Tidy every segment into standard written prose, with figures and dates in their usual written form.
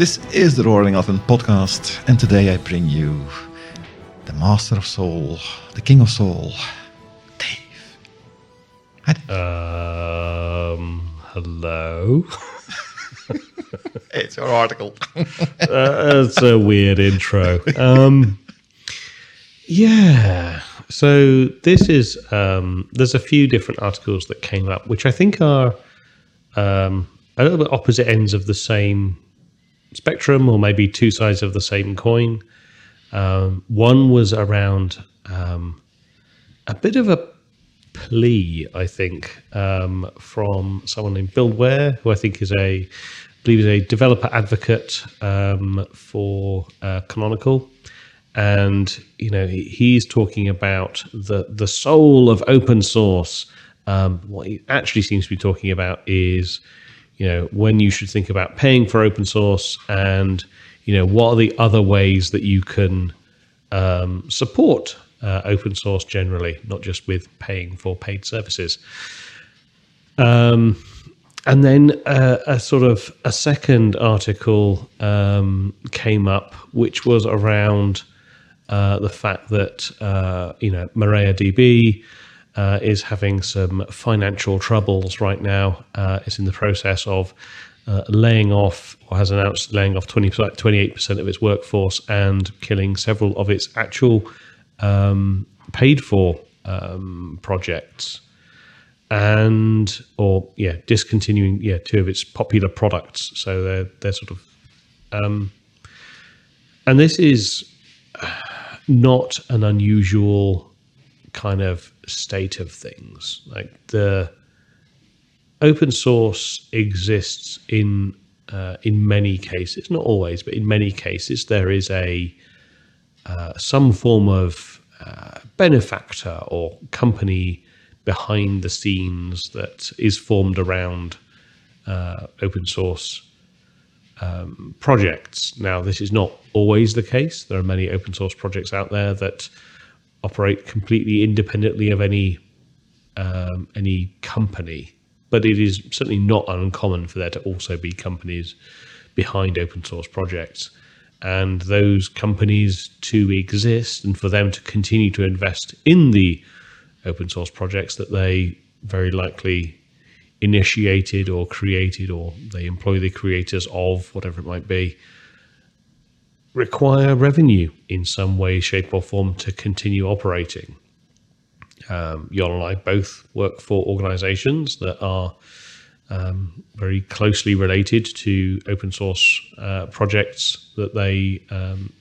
This is the Roaring Advent Podcast, and today I bring you the Master of Soul, the King of Soul, Dave. Hi, Dave. Hello. It's your article. It's a weird intro. Yeah. So this is, there's a few different articles that came up, which I think are a little bit opposite ends of the same spectrum, or maybe two sides of the same coin. One was around a bit of a plea, I think, from someone named Bill Ware, who I think is a developer advocate for Canonical. And, you know, he's talking about the soul of open source. What he actually seems to be talking about is, you know, when you should think about paying for open source and, you know, what are the other ways that you can support open source generally, not just with paying for paid services. And then a sort of a second article came up, which was around the fact that, you know, MariaDB is having some financial troubles right now. It's in the process of laying off, or has announced laying off 28% of its workforce and killing several of its actual paid for projects. And discontinuing two of its popular products, so they're sort of and this is not an unusual kind of state of things. Like, the open source exists in many cases, not always, but in many cases there is a some form of benefactor or company behind the scenes that is formed around open source projects. Now, this is not always the case. There are many open source projects out there that operate completely independently of any company, but it is certainly not uncommon for there to also be companies behind open source projects, and those companies to exist and for them to continue to invest in the open source projects that they very likely initiated or created, or they employ the creators of, whatever it might be, require revenue in some way, shape or form to continue operating. Yon and I both work for organizations that are very closely related to open source projects that they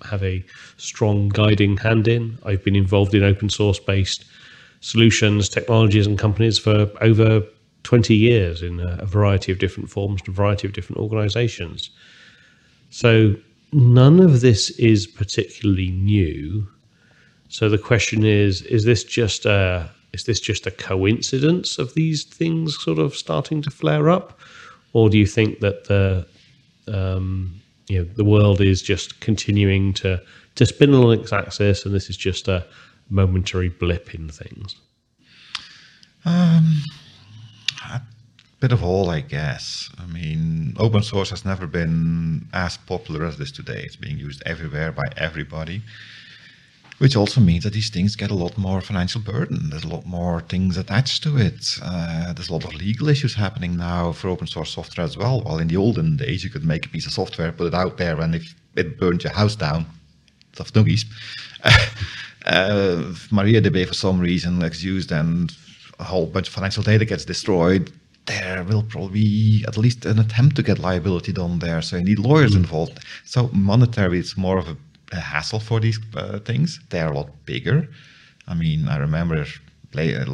have a strong guiding hand in. I've been involved in open source based solutions, technologies and companies for over 20 years in a variety of different forms, a variety of different organizations. So none of this is particularly new. So the question is this just a coincidence of these things sort of starting to flare up? Or do you think that the world is just continuing to spin along its axis, and this is just a momentary blip in things? A bit of all, I guess. I mean, open source has never been as popular as it is today. It's being used everywhere by everybody, which also means that these things get a lot more financial burden. There's a lot more things attached to it. There's a lot of legal issues happening now for open source software as well. While in the olden days, you could make a piece of software, put it out there, and if it burned your house down, tough noogies. MariaDB, for some reason, gets used and a whole bunch of financial data gets destroyed. There will probably be at least an attempt to get liability done there, so you need lawyers involved. So monetary, it's more of a hassle for these things. They're a lot bigger. I mean, I remember a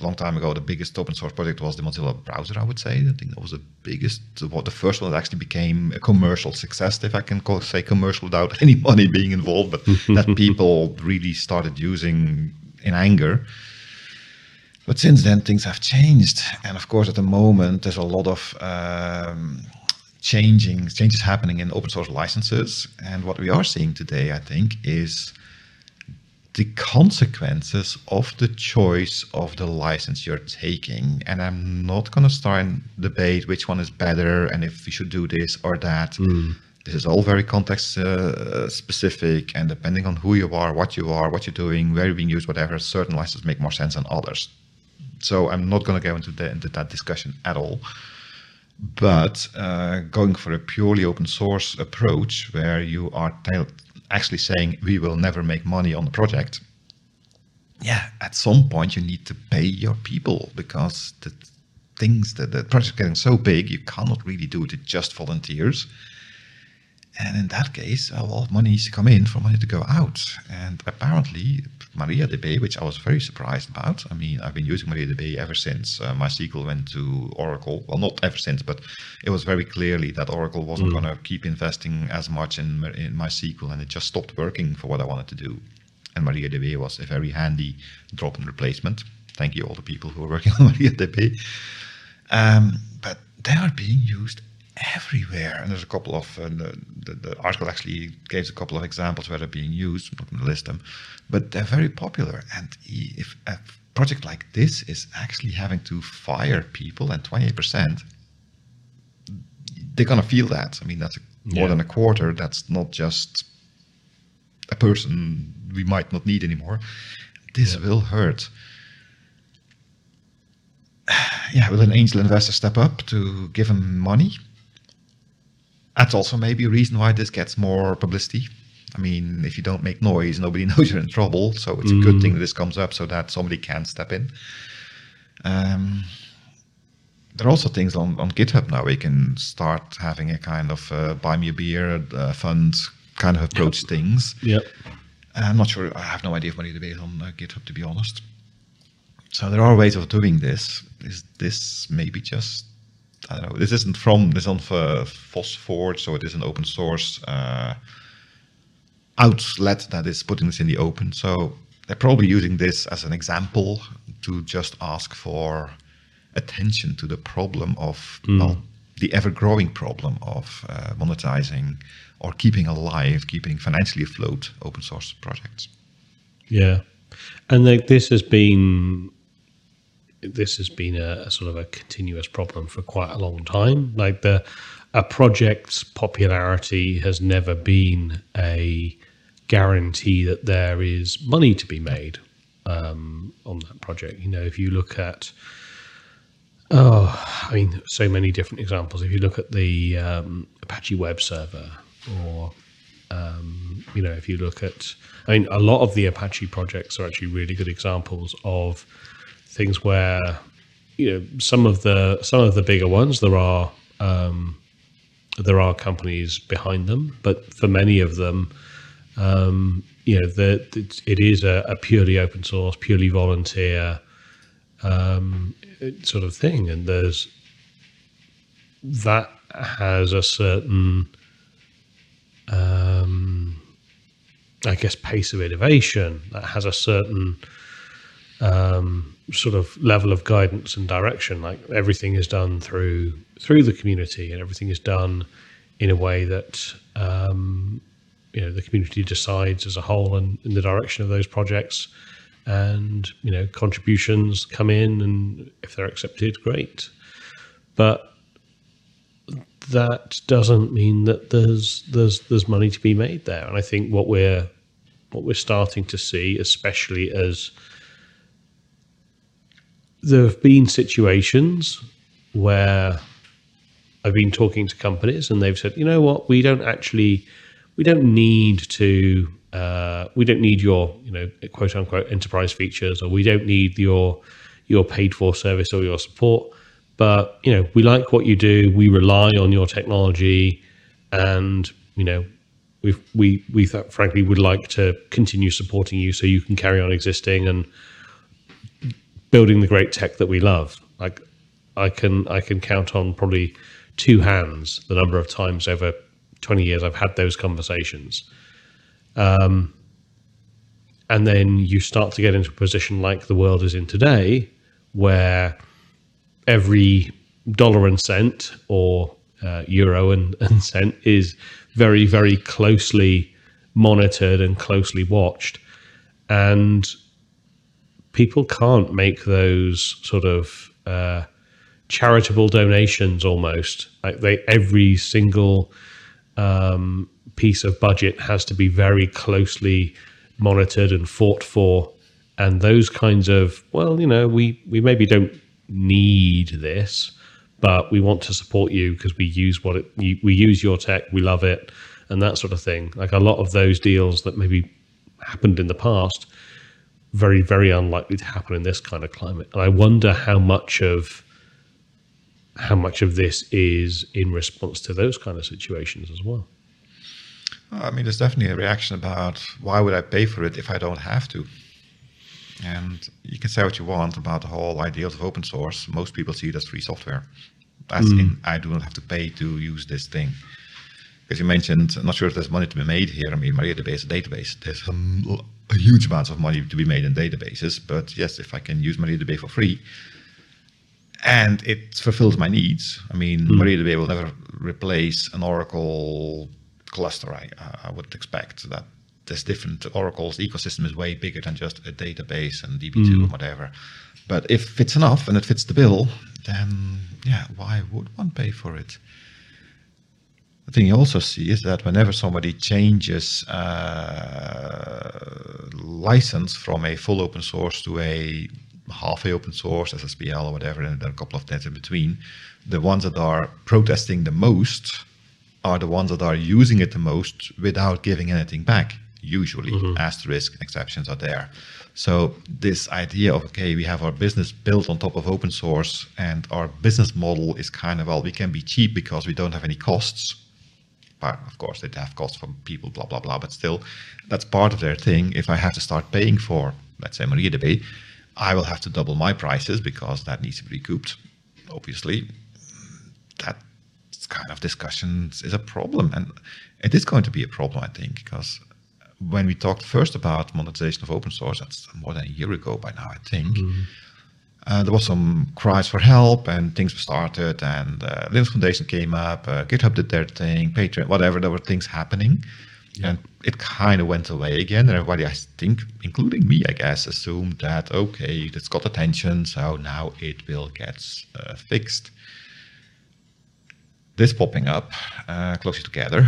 long time ago, the biggest open source project was the Mozilla browser, I would say. I think that was the biggest, the first one that actually became a commercial success, if I can say commercial without any money being involved, but that people really started using in anger. But since then, things have changed. And of course, at the moment, there's a lot of changes happening in open source licenses. And what we are seeing today, I think, is the consequences of the choice of the license you're taking. And I'm not going to start a debate which one is better and if we should do this or that. This is all very context specific, and depending on who you are, what you're doing, where you're being used, whatever, certain licenses make more sense than others. So I'm not going to go into that discussion at all. But going for a purely open source approach where you are actually saying we will never make money on the project, yeah, at some point you need to pay your people, because the things that the project is getting so big, you cannot really do it with just volunteers. And in that case, a lot of money needs to come in for money to go out. And apparently, MariaDB, which I was very surprised about. I mean, I've been using MariaDB ever since MySQL went to Oracle. Well, not ever since, but it was very clearly that Oracle wasn't going to keep investing as much in MySQL, and it just stopped working for what I wanted to do. And MariaDB was a very handy drop-in replacement. Thank you, all the people who are working on MariaDB. But they are being used everywhere, and there's a couple of the article actually gives a couple of examples where they're being used. I'm not going to list them, but they're very popular. And if a project like this is actually having to fire people, and 28%, they're going to feel that. I mean, that's more than a quarter. That's not just a person we might not need anymore. This will hurt. Yeah, will an angel investor step up to give them money? That's also maybe a reason why this gets more publicity. I mean, if you don't make noise, nobody knows you're in trouble. So it's a good thing that this comes up so that somebody can step in. There are also things on GitHub now. We can start having a kind of buy me a beer fund kind of approach things. Yep. I'm not sure. I have no idea if MariaDB is on GitHub, to be honest. So there are ways of doing this. Is this maybe just... I don't know, this isn't from, this on FossForge, so it is an open source outlet that is putting this in the open. So they're probably using this as an example to just ask for attention to the problem of, well, the ever-growing problem of monetizing or keeping alive, keeping financially afloat open source projects. Yeah, and like this has been a sort of a continuous problem for quite a long time. Like a project's popularity has never been a guarantee that there is money to be made on that project. You know, if you look at, so many different examples. If you look at the Apache web server, or if you look at, a lot of the Apache projects are actually really good examples of things where, some of the bigger ones, there are companies behind them, but for many of them, it is a purely open source, purely volunteer sort of thing, and that has a certain, pace of innovation that has a certain sort of level of guidance and direction. Like everything is done through the community, and everything is done in a way that the community decides as a whole and in the direction of those projects. And contributions come in, and if they're accepted, great. But that doesn't mean that there's money to be made there. And I think what we're starting to see, especially as there have been situations where I've been talking to companies and they've said, you know what, we don't need your, quote unquote enterprise features, or we don't need your paid for service or your support, but we like what you do. We rely on your technology, and we frankly would like to continue supporting you so you can carry on existing and building the great tech that we love. Like I can count on probably two hands the number of times over 20 years I've had those conversations. And then you start to get into a position like the world is in today, where every dollar and cent, or euro and cent, is very, very closely monitored and closely watched. And people can't make those sort of charitable donations almost. Like every single piece of budget has to be very closely monitored and fought for. And those kinds of, well, you know, we maybe don't need this, but we want to support you because we use your tech, we love it, and that sort of thing. Like a lot of those deals that maybe happened in the past, very, very unlikely to happen in this kind of climate. And I wonder how much of this is in response to those kind of situations as well. I mean, there's definitely a reaction about why would I pay for it if I don't have to? And you can say what you want about the whole idea of open source. Most people see it as free software. As in, I do not have to pay to use this thing. Because you mentioned, I'm not sure if there's money to be made here. I mean, MariaDB is a database. There's a huge amount of money to be made in databases. But yes, if I can use MariaDB for free, and it fulfills my needs. I mean, MariaDB will never replace an Oracle cluster, I would expect. That there's different, Oracle's ecosystem is way bigger than just a database and DB2 and whatever. But if it's enough and it fits the bill, then yeah, why would one pay for it? The thing you also see is that whenever somebody changes license from a full open source to a halfway open source, SSPL or whatever, and there are a couple of things in between, the ones that are protesting the most are the ones that are using it the most without giving anything back. Usually, asterisk exceptions are there. So this idea of, okay, we have our business built on top of open source, and our business model is kind of, well, we can be cheap because we don't have any costs. But of course, they have costs from people, blah, blah, blah. But still, that's part of their thing. If I have to start paying for, let's say, MariaDB, I will have to double my prices because that needs to be recouped. Obviously, that kind of discussions is a problem, and it is going to be a problem, I think, because when we talked first about monetization of open source, that's more than a year ago by now, I think, there was some cries for help and things were started, and Linux Foundation came up, GitHub did their thing, Patreon, whatever, there were things happening. Yeah. And it kind of went away again. And everybody, I think, including me, I guess, assumed that, okay, it's got attention, so now it will get fixed. This popping up closer together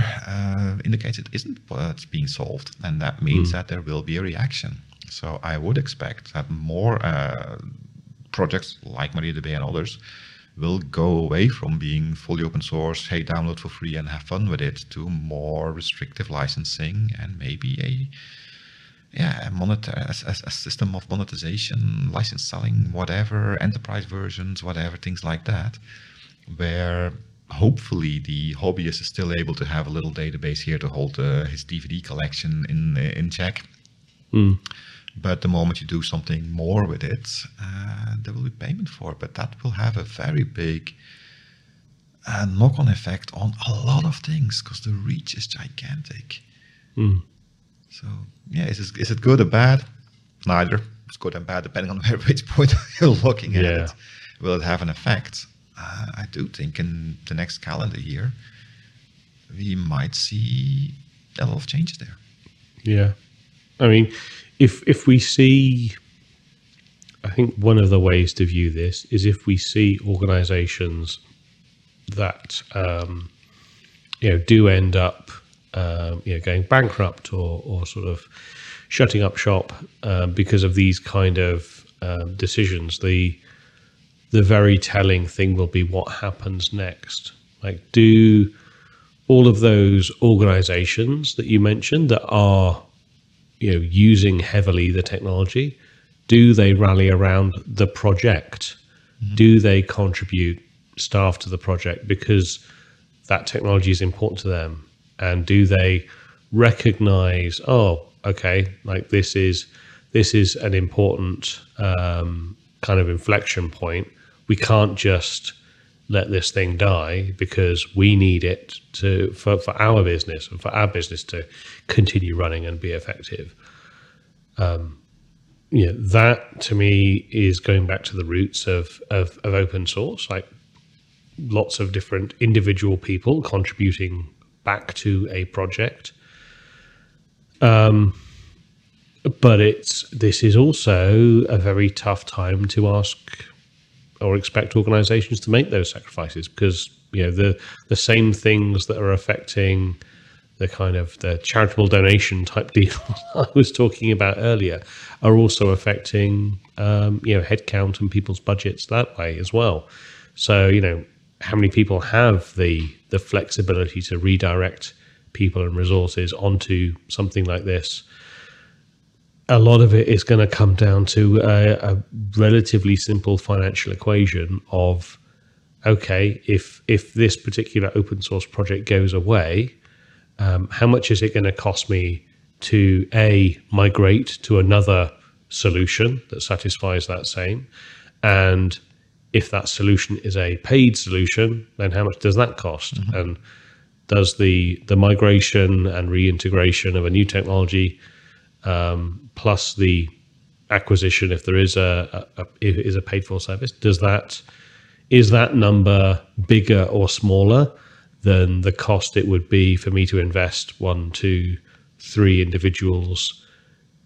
indicates it isn't what's being solved. And that means that there will be a reaction. So I would expect that more projects like MariaDB and others will go away from being fully open source, hey, download for free and have fun with it, to more restrictive licensing and maybe a system of monetization, license selling, whatever, enterprise versions, whatever, things like that, where hopefully the hobbyist is still able to have a little database here to hold his DVD collection in check. But the moment you do something more with it, there will be payment for it. But that will have a very big knock-on effect on a lot of things because the reach is gigantic. So, yeah, is it good or bad? Neither. It's good and bad depending on which point you're looking at it. Will it have an effect? I do think in the next calendar year, we might see a lot of changes there. Yeah. I mean, If we see, I think one of the ways to view this is if we see organizations that do end up going bankrupt or sort of shutting up shop because of these kind of decisions, the very telling thing will be what happens next. Like, do all of those organizations that you mentioned that are using heavily the technology, do they rally around the project? Do they contribute staff to the project because that technology is important to them? And do they recognize, this is an important kind of inflection point. We can't just let this thing die because we need it for our business and for our business to continue running and be effective. That to me is going back to the roots of open source, like lots of different individual people contributing back to a project. But this is also a very tough time to ask or expect organizations to make those sacrifices, because you know the same things that are affecting the kind of the charitable donation type deal I was talking about earlier are also affecting headcount and people's budgets that way as well. So you know, how many people have the flexibility to redirect people and resources onto something like this? A lot of it is going to come down to a relatively simple financial equation of, okay, if this particular open source project goes away, how much is it going to cost me to A, migrate to another solution that satisfies that same? And if that solution is a paid solution, then how much does that cost? Mm-hmm. And does the migration and reintegration of a new technology plus the acquisition, if there is a paid for service, is that number bigger or smaller than the cost it would be for me to invest 1, 2, 3 individuals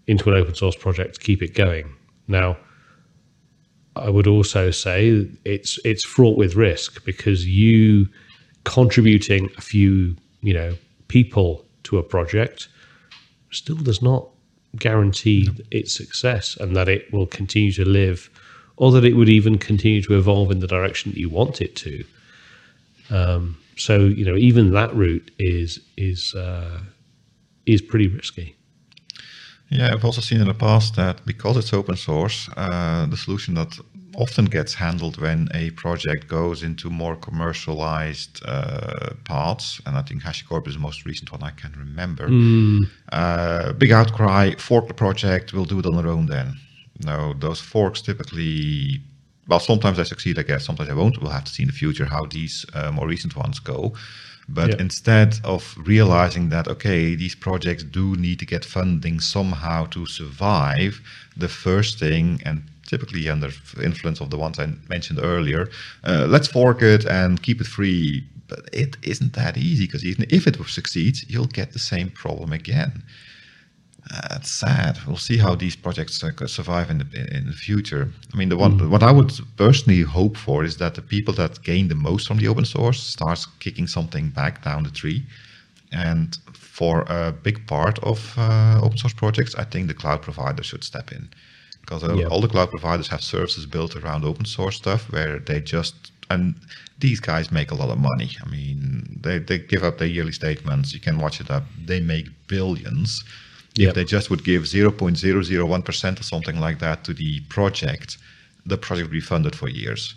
into an open source project to keep it going? Now, I would also say it's fraught with risk, because you contributing a few, you know, people to a project still does not guaranteed its success, and that it will continue to live, or that it would even continue to evolve in the direction that you want it to. So you know, even that route is pretty risky. Yeah, I've also seen in the past that because it's open source, the solution that often gets handled when a project goes into more commercialized paths, and I think HashiCorp is the most recent one I can remember. Big outcry, fork the project, we'll do it on our own then. No, those forks typically, well, sometimes they succeed, I guess, sometimes they won't. We'll have to see in the future how these more recent ones go. But instead of realizing that, okay, these projects do need to get funding somehow to survive, the first thing, and typically under influence of the ones I mentioned earlier, let's fork it and keep it free. But it isn't that easy, because even if it succeeds, you'll get the same problem again. That's sad. We'll see how these projects survive in the future. I mean, what I would personally hope for is that the people that gain the most from the open source starts kicking something back down the tree. And for a big part of open source projects, I think the cloud provider should step in, because all the cloud providers have services built around open source stuff where they just, and these guys make a lot of money. I mean, they give up their yearly statements. You can watch it up. They make billions. If they just would give 0.001% or something like that to the project would be funded for years.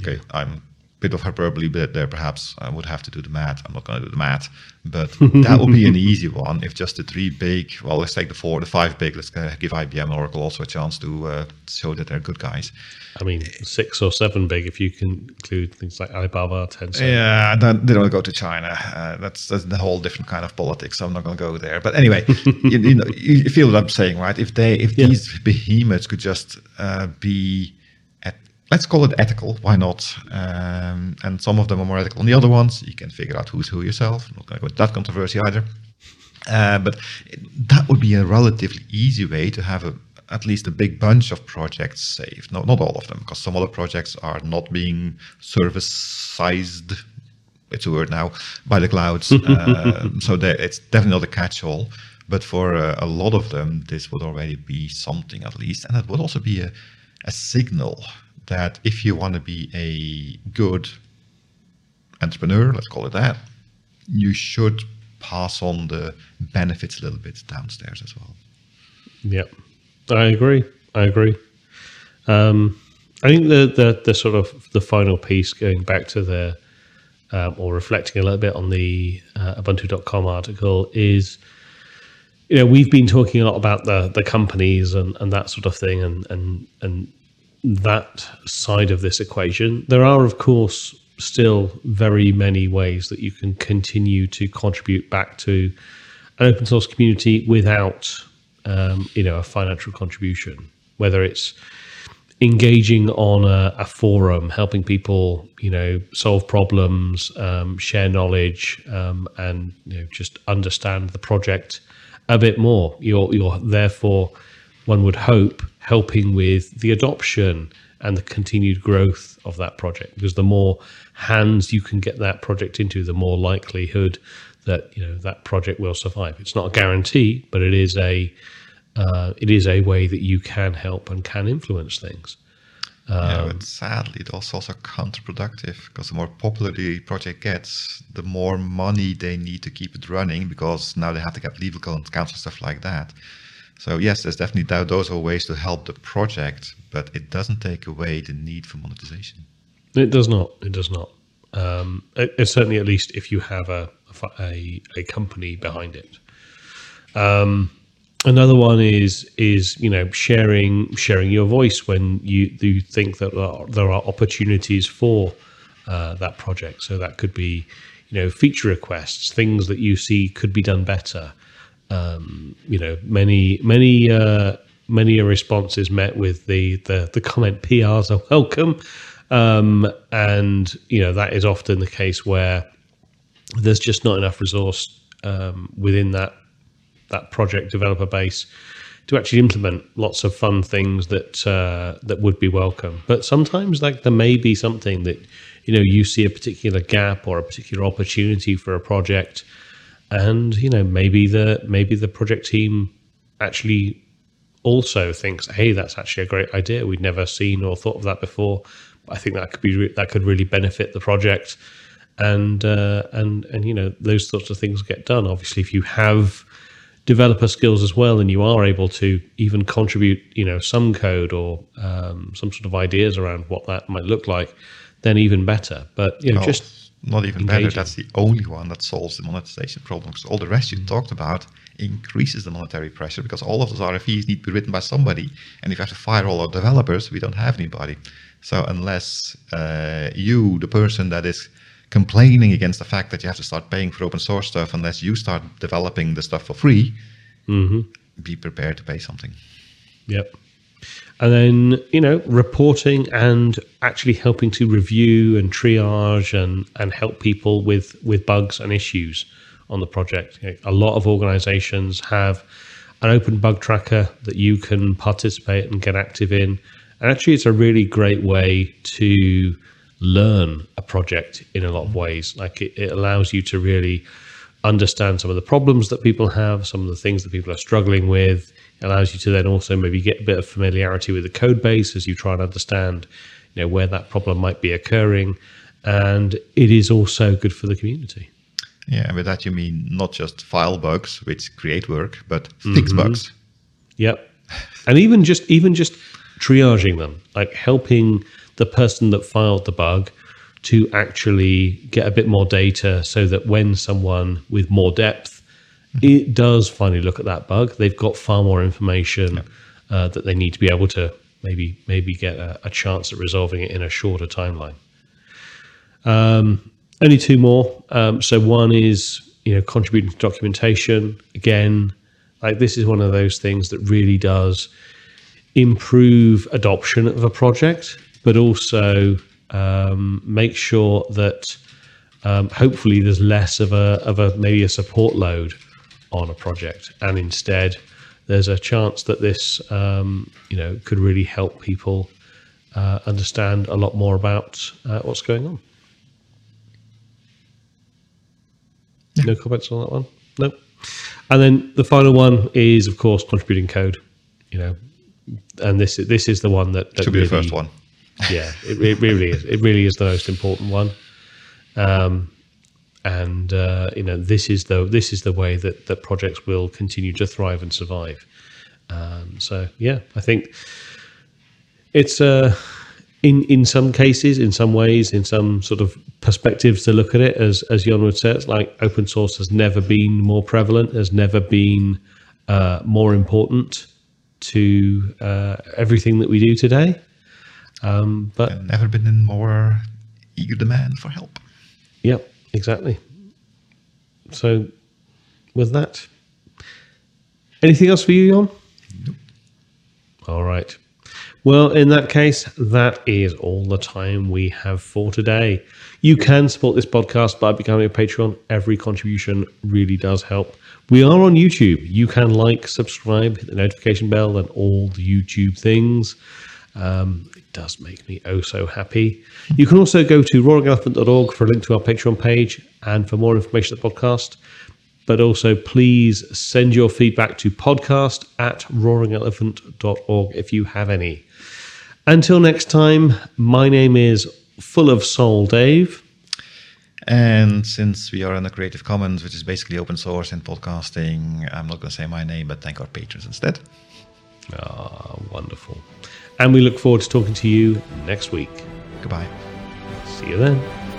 Okay, I'm a bit of hyperbole there, perhaps. I would have to do the math. I'm not going to do the math, but that would be an easy one if just the three big, well, let's take the 5 big, let's give IBM and Oracle also a chance to show that they're good guys. I mean, 6 or 7 big if you can include things like Alibaba, Tencent. Yeah, they don't go to China. That's a whole different kind of politics. So I'm not going to go there. But anyway, you know, you feel what I'm saying, right? If these behemoths could just be, let's call it ethical. Why not? And some of them are more ethical than the other ones. You can figure out who's who yourself. I'm not going to go into that controversy either. But that would be a relatively easy way to have at least a big bunch of projects saved. No, not all of them, because some other projects are not being service-sized, it's a word now, by the clouds. So it's definitely not a catch-all. But for a lot of them, this would already be something at least. And it would also be a signal that if you want to be a good entrepreneur, let's call it that, you should pass on the benefits a little bit downstairs as well. Yep. I agree. I think the sort of the final piece, going back to the or reflecting a little bit on the Ubuntu.com article, is, you know, we've been talking a lot about the companies and that sort of thing and that side of this equation. There are, of course, still very many ways that you can continue to contribute back to an open source community without a financial contribution, whether it's engaging on a forum, helping people, you know, solve problems, share knowledge, and, you know, just understand the project a bit more. You're therefore, one would hope, helping with the adoption and the continued growth of that project, because the more hands you can get that project into, the more likelihood that that project will survive. It's not a guarantee, but it is a way that you can help and can influence things. But sadly, it's also counterproductive, because the more popular the project gets, the more money they need to keep it running, because now they have to get legal counsel, stuff like that. So yes, there's definitely those are ways to help the project, but it doesn't take away the need for monetization. It does not. It does not. Certainly, at least if you have a company behind it. Another one is sharing your voice when you think that there are opportunities for that project. So that could be feature requests, things that you see could be done better. Many responses met with the comment, PRs are welcome. And that is often the case where there's just not enough resource within that project developer base to actually implement lots of fun things that would be welcome. But sometimes there may be something that, you see a particular gap or a particular opportunity for a project. And maybe the project team actually also thinks, hey, that's actually a great idea. We'd never seen or thought of that before. But I think that could really benefit the project, and those sorts of things get done. Obviously, if you have developer skills as well, and you are able to even contribute, some code or some sort of ideas around what that might look like, then even better. But not even engaging. Better, that's the only one that solves the monetization problem. Because all the rest you talked about increases the monetary pressure, because all of those RFEs need to be written by somebody. And if you have to fire all our developers, we don't have anybody. So unless you, the person that is complaining against the fact that you have to start paying for open source stuff, unless you start developing the stuff for free, be prepared to pay something. Yep. And then, reporting and actually helping to review and triage and help people with bugs and issues on the project. A lot of organizations have an open bug tracker that you can participate and get active in. And actually, it's a really great way to learn a project in a lot of ways. It allows you to really understand some of the problems that people have, some of the things that people are struggling with. It allows you to then also maybe get a bit of familiarity with the code base as you try and understand, where that problem might be occurring. And it is also good for the community. Yeah, and with that you mean not just file bugs, which create work, but fix bugs. Yep. And even just triaging them, helping the person that filed the bug to actually get a bit more data, so that when someone with more depth, it does finally look at that bug, they've got far more information that they need to be able to maybe get a chance at resolving it in a shorter timeline. Only two more. So one is, contributing to documentation. Again, this is one of those things that really does improve adoption of a project, but also make sure that hopefully there's less of a maybe a support load on a project, and instead there's a chance that this could really help people understand a lot more about what's going on. Yeah. No comments on that one? No. And then the final one is, of course, contributing code. And this is the one that should be really the first one. Yeah, it really is. It really is the most important one, this is the way that projects will continue to thrive and survive. I think it's in some cases, in some ways, in some sort of perspectives to look at it, as Jan would say, it's open source has never been more prevalent, has never been more important to everything that we do today. But I've never been in more eager demand for help. Yep, exactly. So with that, anything else for you, Jan? Nope. All right. Well, in that case, that is all the time we have for today. You can support this podcast by becoming a Patreon. Every contribution really does help. We are on YouTube. You can like, subscribe, hit the notification bell, and all the YouTube things. It does make me oh so happy. You can also go to roaringelephant.org for a link to our Patreon page and for more information on the podcast. But also, please send your feedback to podcast@roaringelephant.org if you have any. Until next time, my name is Full of Soul Dave. And since we are under Creative Commons, which is basically open source and podcasting, I'm not going to say my name, but thank our patrons instead. Ah, wonderful. And we look forward to talking to you next week. Goodbye. See you then.